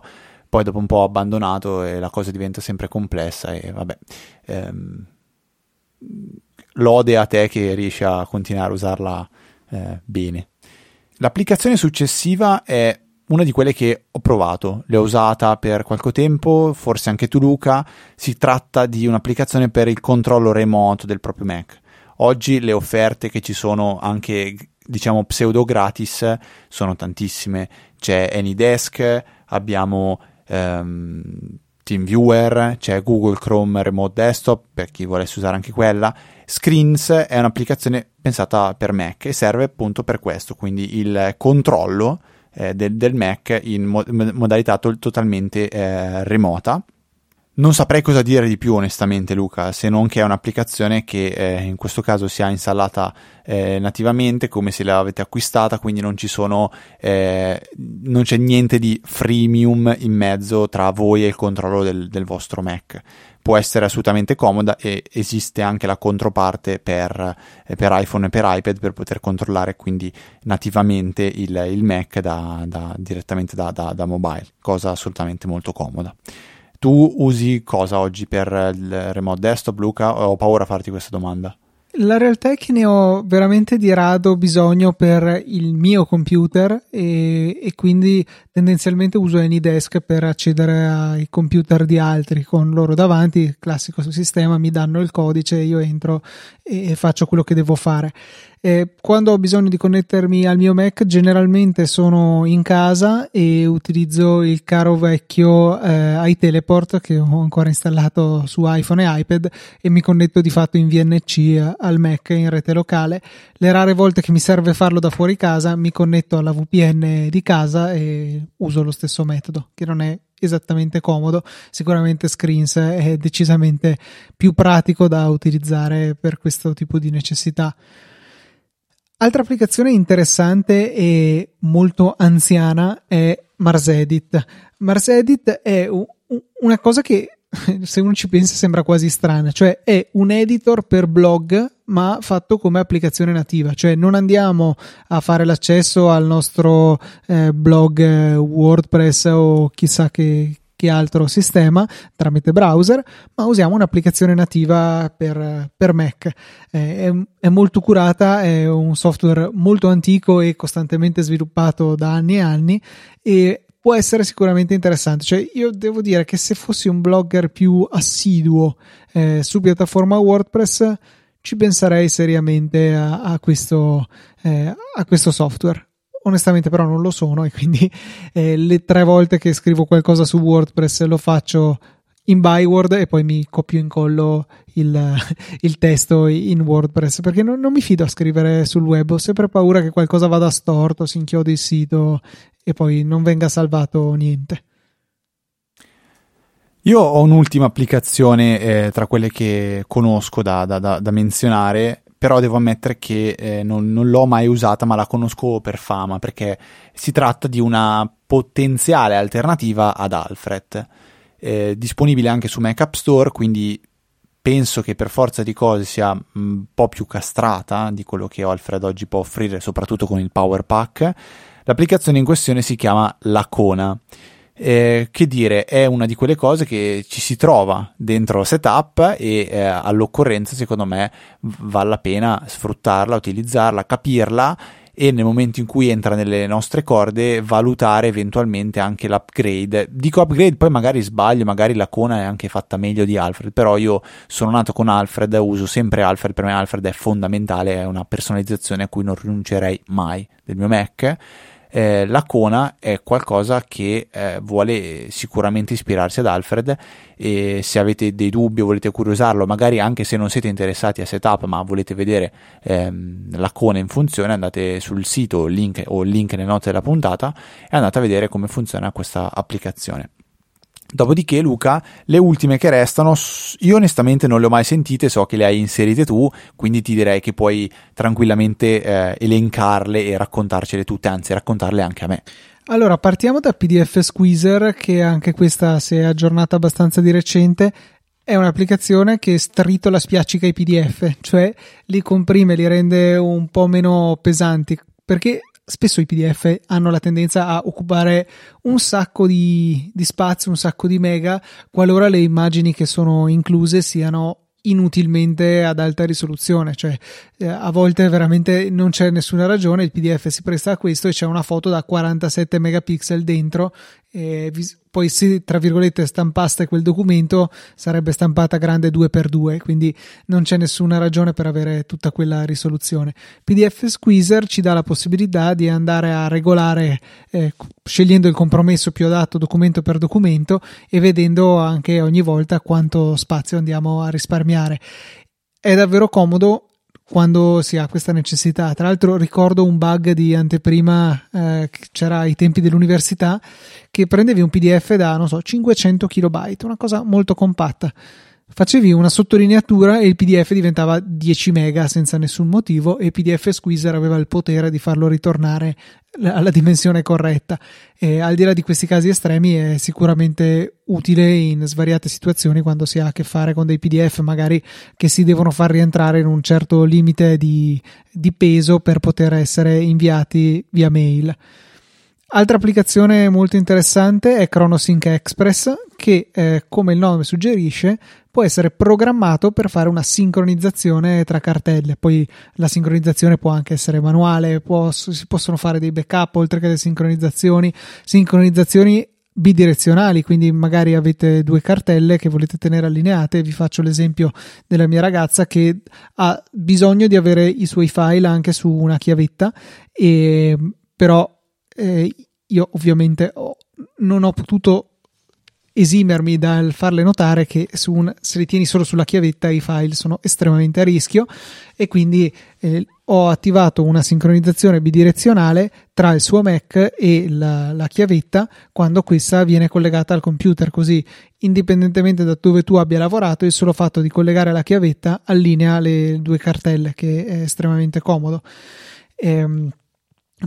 poi dopo un po' ho abbandonato e la cosa diventa sempre complessa, e vabbè, ehm, lode a te che riesci a continuare a usarla eh, bene. L'applicazione successiva è una di quelle che ho provato, l'ho usata per qualche tempo, forse anche tu, Luca. Si tratta di un'applicazione per il controllo remoto del proprio Mac. Oggi le offerte che ci sono, anche diciamo pseudo gratis, sono tantissime. C'è AnyDesk, abbiamo ehm, TeamViewer, c'è Google Chrome Remote Desktop per chi volesse usare anche quella. Screens è un'applicazione pensata per Mac e serve appunto per questo, quindi il controllo Del, del Mac in mo- modalità to- totalmente eh, remota. Non saprei cosa dire di più onestamente, Luca, se non che è un'applicazione che eh, in questo caso si è installata eh, nativamente come se l'avete acquistata, quindi non ci sono eh, non c'è niente di freemium in mezzo tra voi e il controllo del, del vostro Mac. Può essere assolutamente comoda, e esiste anche la controparte per, per iPhone e per iPad per poter controllare quindi nativamente il, il Mac da, da, direttamente da, da, da mobile, cosa assolutamente molto comoda. Tu usi cosa oggi per il remote desktop, Luca? Ho paura a farti questa domanda. La realtà è che ne ho veramente di rado bisogno per il mio computer, e, e quindi tendenzialmente uso AnyDesk per accedere ai computer di altri con loro davanti, il classico sistema, mi danno il codice, io entro e, e faccio quello che devo fare. Eh, quando ho bisogno di connettermi al mio Mac, generalmente sono in casa e utilizzo il caro vecchio eh, iTeleport, che ho ancora installato su iPhone e iPad, e mi connetto di fatto in V N C al Mac in rete locale. Le rare volte che mi serve farlo da fuori casa, mi connetto alla V P N di casa e uso lo stesso metodo, che non è esattamente comodo. Sicuramente Screens è decisamente più pratico da utilizzare per questo tipo di necessità. Altra applicazione interessante e molto anziana è Mars Edit. Mars Edit è una cosa che, se uno ci pensa, sembra quasi strana, cioè è un editor per blog ma fatto come applicazione nativa, cioè non andiamo a fare l'accesso al nostro eh, blog eh, WordPress o chissà che altro sistema tramite browser, ma usiamo un'applicazione nativa per, per Mac. Eh, è, è molto curata, è un software molto antico e costantemente sviluppato da anni e anni, e può essere sicuramente interessante. Cioè, io devo dire che se fossi un blogger più assiduo eh, su piattaforma WordPress, ci penserei seriamente a, a, questo, eh, a questo software. Onestamente però non lo sono, e quindi eh, le tre volte che scrivo qualcosa su WordPress lo faccio in byword e poi mi copio e incollo il, il testo in WordPress, perché non, non mi fido a scrivere sul web, ho sempre paura che qualcosa vada storto, si inchiodi il sito e poi non venga salvato niente. Io ho un'ultima applicazione eh, tra quelle che conosco da, da, da, da menzionare, però devo ammettere che eh, non, non l'ho mai usata, ma la conosco per fama, perché si tratta di una potenziale alternativa ad Alfred, eh, disponibile anche su Mac App Store, quindi penso che per forza di cose sia un po' più castrata di quello che Alfred oggi può offrire, soprattutto con il Power Pack. L'applicazione in questione si chiama Lacona. Eh, che dire, è una di quelle cose che ci si trova dentro Setapp e eh, all'occorrenza secondo me vale la pena sfruttarla, utilizzarla, capirla e nel momento in cui entra nelle nostre corde valutare eventualmente anche l'upgrade. Dico upgrade, poi magari sbaglio, magari la cona è anche fatta meglio di Alfred, però io sono nato con Alfred, uso sempre Alfred, per me Alfred è fondamentale, è una personalizzazione a cui non rinuncerei mai del mio Mac. Eh, la cona è qualcosa che eh, vuole sicuramente ispirarsi ad Alfred, e se avete dei dubbi o volete curiosarlo, magari anche se non siete interessati a Setapp ma volete vedere ehm, la cona in funzione, andate sul sito link, o link nelle note della puntata, e andate a vedere come funziona questa applicazione. Dopodiché, Luca, le ultime che restano, io onestamente non le ho mai sentite, so che le hai inserite tu, quindi ti direi che puoi tranquillamente eh, elencarle e raccontarcele tutte, anzi raccontarle anche a me. Allora, partiamo da P D F Squeezer, che anche questa si è aggiornata abbastanza di recente. È un'applicazione che stritola, spiaccica i P D F, cioè li comprime, li rende un po' meno pesanti, perché spesso i P D F hanno la tendenza a occupare un sacco di, di spazio, un sacco di mega, qualora le immagini che sono incluse siano inutilmente ad alta risoluzione, cioè eh, a volte veramente non c'è nessuna ragione, il P D F si presta a questo e c'è una foto da quarantasette megapixel dentro, eh, vis- poi se tra virgolette stampaste quel documento sarebbe stampata grande due per due, quindi non c'è nessuna ragione per avere tutta quella risoluzione. P D F Squeezer ci dà la possibilità di andare a regolare eh, scegliendo il compromesso più adatto documento per documento e vedendo anche ogni volta quanto spazio andiamo a risparmiare. È davvero comodo quando si ha questa necessità. Tra l'altro ricordo un bug di anteprima eh, che c'era ai tempi dell'università, che prendevi un P D F da, non so, cinquecento kilobyte, una cosa molto compatta, facevi una sottolineatura e il P D F diventava dieci mega senza nessun motivo, e P D F Squeezer aveva il potere di farlo ritornare alla dimensione corretta. E al di là di questi casi estremi è sicuramente utile in svariate situazioni, quando si ha a che fare con dei P D F magari che si devono far rientrare in un certo limite di, di peso per poter essere inviati via mail. Altra applicazione molto interessante è ChronoSync Express, che eh, come il nome suggerisce può essere programmato per fare una sincronizzazione tra cartelle. Poi la sincronizzazione può anche essere manuale, può, si possono fare dei backup oltre che le sincronizzazioni, sincronizzazioni bidirezionali, quindi magari avete due cartelle che volete tenere allineate. Vi faccio l'esempio della mia ragazza che ha bisogno di avere i suoi file anche su una chiavetta, e però eh, io ovviamente ho, non ho potuto esimermi dal farle notare che su un, se li tieni solo sulla chiavetta i file sono estremamente a rischio, e quindi eh, ho attivato una sincronizzazione bidirezionale tra il suo Mac e la, la chiavetta quando questa viene collegata al computer, così indipendentemente da dove tu abbia lavorato il solo fatto di collegare la chiavetta allinea le due cartelle, che è estremamente comodo. ehm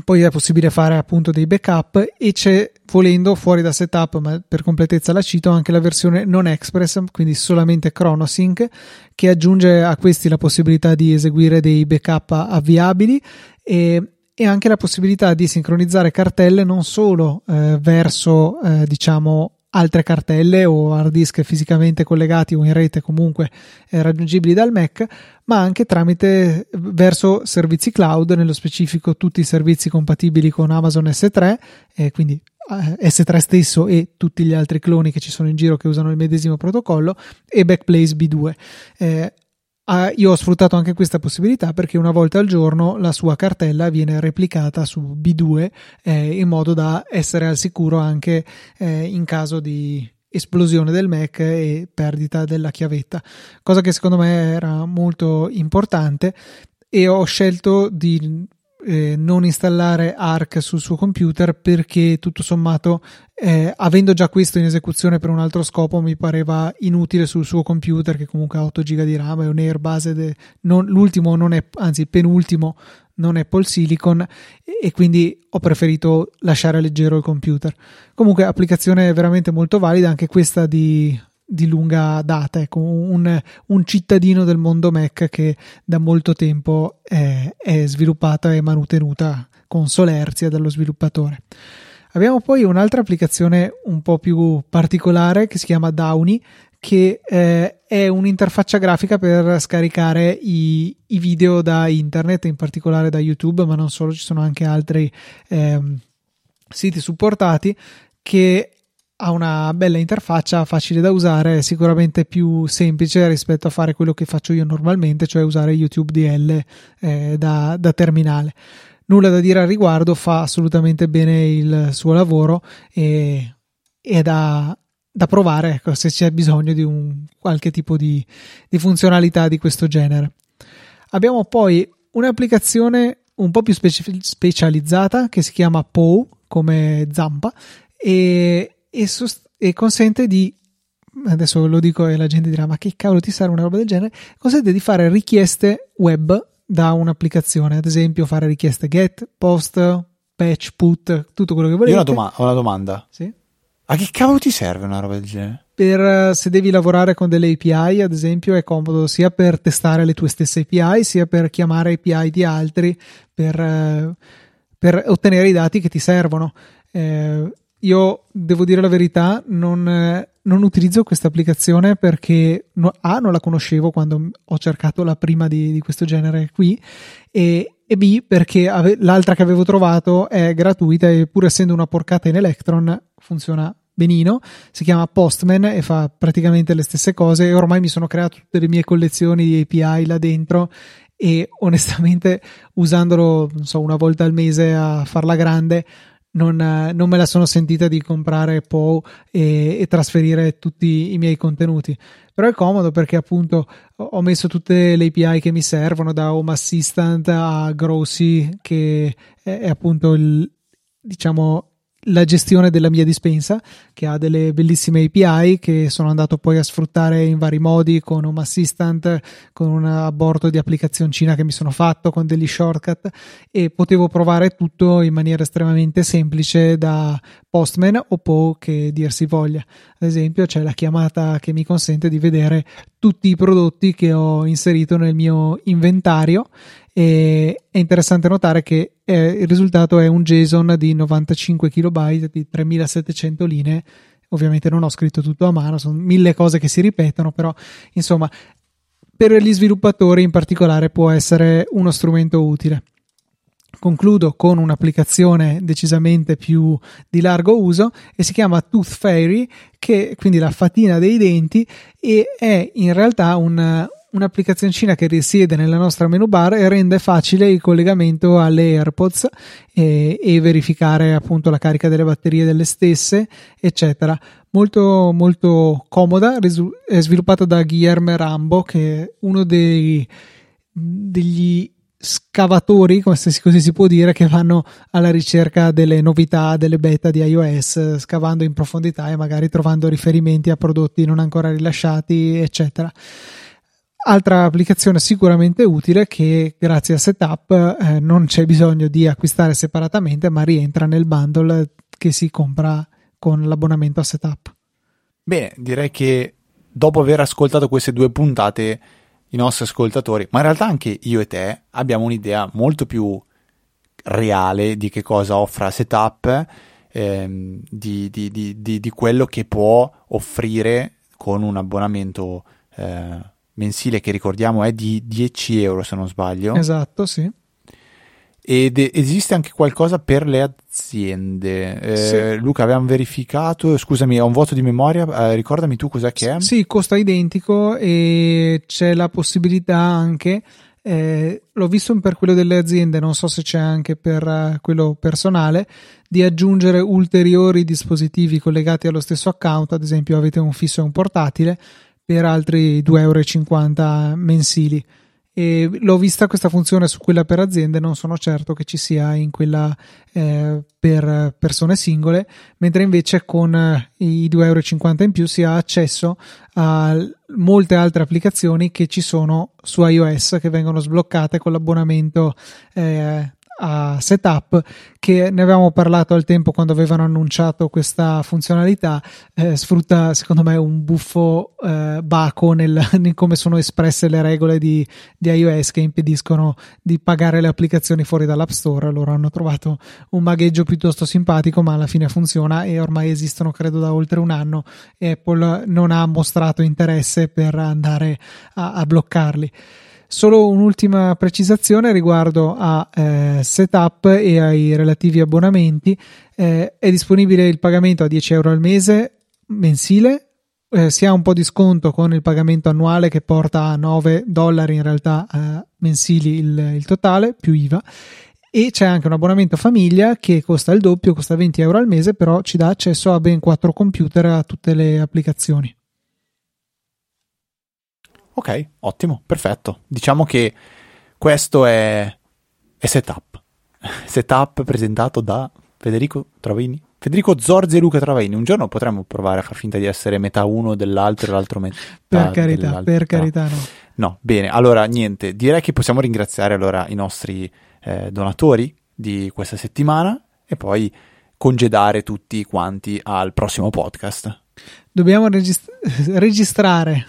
Poi è possibile fare appunto dei backup, e c'è, volendo, fuori da Setapp, ma per completezza la cito, anche la versione non Express, quindi solamente ChronoSync, che aggiunge a questi la possibilità di eseguire dei backup avviabili e, e anche la possibilità di sincronizzare cartelle non solo eh, verso eh, diciamo altre cartelle o hard disk fisicamente collegati o in rete comunque eh, raggiungibili dal Mac, ma anche tramite verso servizi cloud, nello specifico tutti i servizi compatibili con Amazon S tre, eh, quindi eh, S tre stesso e tutti gli altri cloni che ci sono in giro che usano il medesimo protocollo, e Backblaze B due. Eh, Ah, io ho sfruttato anche questa possibilità perché una volta al giorno la sua cartella viene replicata su B due eh, in modo da essere al sicuro anche eh, in caso di esplosione del Mac e perdita della chiavetta, cosa che secondo me era molto importante, e ho scelto di Eh, non installare Arc sul suo computer perché tutto sommato eh, avendo già questo in esecuzione per un altro scopo mi pareva inutile sul suo computer, che comunque ha otto giga di RAM, è un Air base de, non, l'ultimo non è, anzi il penultimo non è Apple Silicon, e, e quindi ho preferito lasciare leggero il computer. Comunque applicazione veramente molto valida anche questa di di lunga data, ecco, un, un cittadino del mondo Mac che da molto tempo è, è sviluppata e manutenuta con solerzia dallo sviluppatore. Abbiamo poi un'altra applicazione un po' più particolare che si chiama Downy, che eh, è un'interfaccia grafica per scaricare i, i video da internet, in particolare da YouTube, ma non solo, ci sono anche altri eh, siti supportati, che ha una bella interfaccia, facile da usare, sicuramente più semplice rispetto a fare quello che faccio io normalmente, cioè usare YouTube D L eh, da, da terminale. Nulla da dire al riguardo, fa assolutamente bene il suo lavoro e è da, da provare, ecco, se c'è bisogno di un qualche tipo di, di funzionalità di questo genere. Abbiamo poi un'applicazione un po' più speci- specializzata che si chiama P O W, come zampa, e E, sost- e consente di, adesso lo dico e la gente dirà ma che cavolo ti serve una roba del genere, consente di fare richieste web da un'applicazione, ad esempio fare richieste get, post, patch, put, tutto quello che volete. Io ho una, doma- ho una domanda. Sì? A che cavolo ti serve una roba del genere? Per se devi lavorare con delle A P I, ad esempio, è comodo sia per testare le tue stesse A P I, sia per chiamare A P I di altri per, per ottenere i dati che ti servono. eh, Io devo dire la verità, non, non utilizzo questa applicazione perché no, A, non la conoscevo quando ho cercato la prima di, di questo genere qui, e, e B, perché ave, l'altra che avevo trovato è gratuita e pur essendo una porcata in Electron funziona benino, si chiama Postman e fa praticamente le stesse cose e ormai mi sono creato tutte le mie collezioni di A P I là dentro e onestamente usandolo non so, una volta al mese a farla grande, Non, non me la sono sentita di comprare P O W e, e trasferire tutti i miei contenuti, però è comodo perché appunto ho messo tutte le A P I che mi servono, da Home Assistant a Grocery, che è, è appunto il, diciamo la gestione della mia dispensa, che ha delle bellissime A P I che sono andato poi a sfruttare in vari modi con Home Assistant, con un aborto di applicazioncina che mi sono fatto, con degli shortcut, e potevo provare tutto in maniera estremamente semplice da Postman o P O W che dir si voglia. Ad esempio c'è la chiamata che mi consente di vedere tutti i prodotti che ho inserito nel mio inventario e è interessante notare che Eh, il risultato è un JSON di novantacinque kilobyte di tremilasettecento linee. Ovviamente non ho scritto tutto a mano, sono mille cose che si ripetono, però insomma per gli sviluppatori in particolare può essere uno strumento utile. Concludo con un'applicazione decisamente più di largo uso e si chiama Tooth Fairy, che quindi la fatina dei denti, e è in realtà un un'applicazioncina che risiede nella nostra menu bar e rende facile il collegamento alle AirPods e, e verificare appunto la carica delle batterie delle stesse, eccetera. Molto molto comoda, risu- è sviluppata da Guilherme Rambo, che è uno dei degli scavatori, come se così si può dire, che vanno alla ricerca delle novità, delle beta di iOS, scavando in profondità e magari trovando riferimenti a prodotti non ancora rilasciati, eccetera. Altra applicazione sicuramente utile che grazie a Setapp eh, non c'è bisogno di acquistare separatamente, ma rientra nel bundle che si compra con l'abbonamento a Setapp. Bene, direi che dopo aver ascoltato queste due puntate i nostri ascoltatori, ma in realtà anche io e te, abbiamo un'idea molto più reale di che cosa offra Setapp, ehm, di, di, di, di, di quello che può offrire con un abbonamento eh, mensile, che ricordiamo è di dieci euro se non sbaglio. Esatto, sì. Ed esiste anche qualcosa per le aziende. Eh, sì. Luca, avevamo verificato, scusami, ho un vuoto di memoria, eh, ricordami tu cos'è che è. Sì, costa identico e c'è la possibilità anche, eh, l'ho visto per quello delle aziende, non so se c'è anche per quello personale, di aggiungere ulteriori dispositivi collegati allo stesso account, ad esempio avete un fisso e un portatile, per altri due euro e cinquanta mensili, e l'ho vista questa funzione su quella per aziende, non sono certo che ci sia in quella eh, per persone singole, mentre invece con i due euro e cinquanta in più si ha accesso a molte altre applicazioni che ci sono su iOS che vengono sbloccate con l'abbonamento eh, a Setapp, che ne avevamo parlato al tempo quando avevano annunciato questa funzionalità. Eh, sfrutta secondo me un buffo eh, baco nel, nel come sono espresse le regole di, di iOS, che impediscono di pagare le applicazioni fuori dall'App Store. Loro hanno trovato un magheggio piuttosto simpatico, ma alla fine funziona, e ormai esistono credo da oltre un anno, e Apple non ha mostrato interesse per andare a, a bloccarli. Solo un'ultima precisazione riguardo a eh, Setapp e ai relativi abbonamenti. Eh, è disponibile il pagamento a dieci euro al mese mensile, eh, si ha un po' di sconto con il pagamento annuale che porta a nove dollari in realtà eh, mensili il, il totale, più I V A, e c'è anche un abbonamento famiglia che costa il doppio, costa venti euro al mese, però ci dà accesso a ben quattro computer, a tutte le applicazioni. Ok, ottimo, perfetto. Diciamo che questo è, è Setapp. Setapp presentato da Federico Travaini. Federico Zorzi e Luca Travaini. Un giorno potremmo provare a far finta di essere metà uno dell'altro e l'altro metà Per carità, dell'altra. per carità no. No, bene, allora niente. Direi che possiamo ringraziare allora i nostri eh, donatori di questa settimana e poi congedare tutti quanti al prossimo podcast. Dobbiamo regist- registrare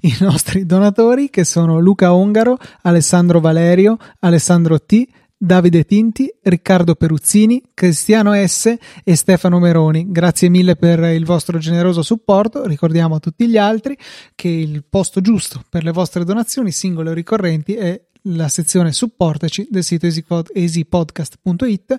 i nostri donatori, che sono Luca Ongaro, Alessandro Valerio, Alessandro T, Davide Tinti, Riccardo Peruzzini, Cristiano S e Stefano Meroni. Grazie mille per il vostro generoso supporto. Ricordiamo a tutti gli altri che il posto giusto per le vostre donazioni singole o ricorrenti è la sezione supportaci del sito easypodcast punto it,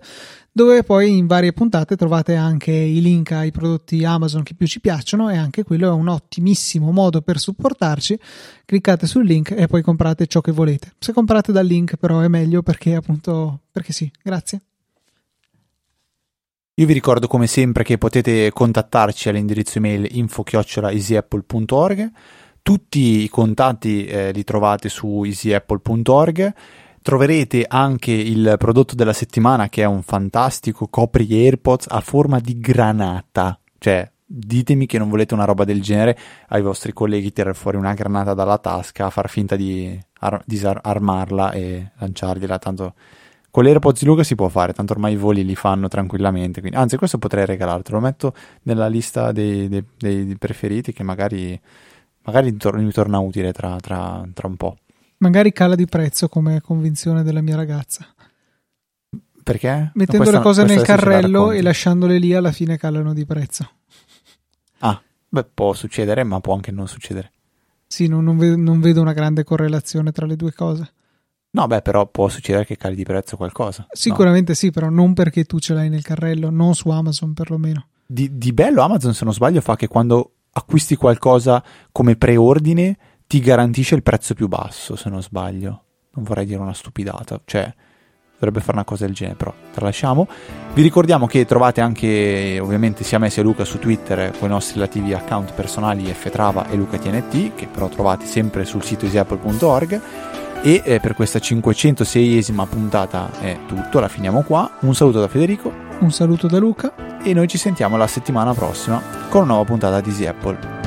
dove poi in varie puntate trovate anche i link ai prodotti Amazon che più ci piacciono, e anche quello è un ottimissimo modo per supportarci. Cliccate sul link e poi comprate ciò che volete. Se comprate dal link però è meglio, perché appunto perché sì, grazie. Io vi ricordo come sempre che potete contattarci all'indirizzo email info chiocciola easyapple punto org. Tutti i contatti eh, li trovate su easyapple punto org. Troverete anche il prodotto della settimana, che è un fantastico copri AirPods a forma di granata. Cioè, ditemi che non volete una roba del genere. Ai vostri colleghi tirare fuori una granata dalla tasca, far finta di ar- disarmarla e lanciargliela. Tanto con le AirPods di Luca si può fare, tanto ormai i voli li fanno tranquillamente. Quindi, anzi, questo potrei regalartelo, lo metto nella lista dei, dei, dei preferiti, che magari... magari mi torna utile tra, tra, tra un po'. Magari cala di prezzo, come convinzione della mia ragazza. Perché? Mettendo no, questa, le cose nel carrello la e lasciandole lì, alla fine calano di prezzo. Ah, beh, può succedere, ma può anche non succedere. Sì, non, non, vedo, non vedo una grande correlazione tra le due cose. No, beh, però può succedere che cali di prezzo qualcosa. Sicuramente no? Sì, però non perché tu ce l'hai nel carrello, non su Amazon perlomeno. Di, di bello Amazon, se non sbaglio, fa che quando acquisti qualcosa come preordine ti garantisce il prezzo più basso, se non sbaglio, non vorrei dire una stupidata, cioè dovrebbe fare una cosa del genere, però tralasciamo. Vi ricordiamo che trovate anche ovviamente sia me sia Luca su Twitter con i nostri relativi account personali ftrava e lucatnt, che però trovate sempre sul sito easyapple punto org. E eh, per questa cinquecentoseiesima puntata è tutto, la finiamo qua. Un saluto da Federico, un saluto da Luca, e noi ci sentiamo la settimana prossima con una nuova puntata di Easy Apple.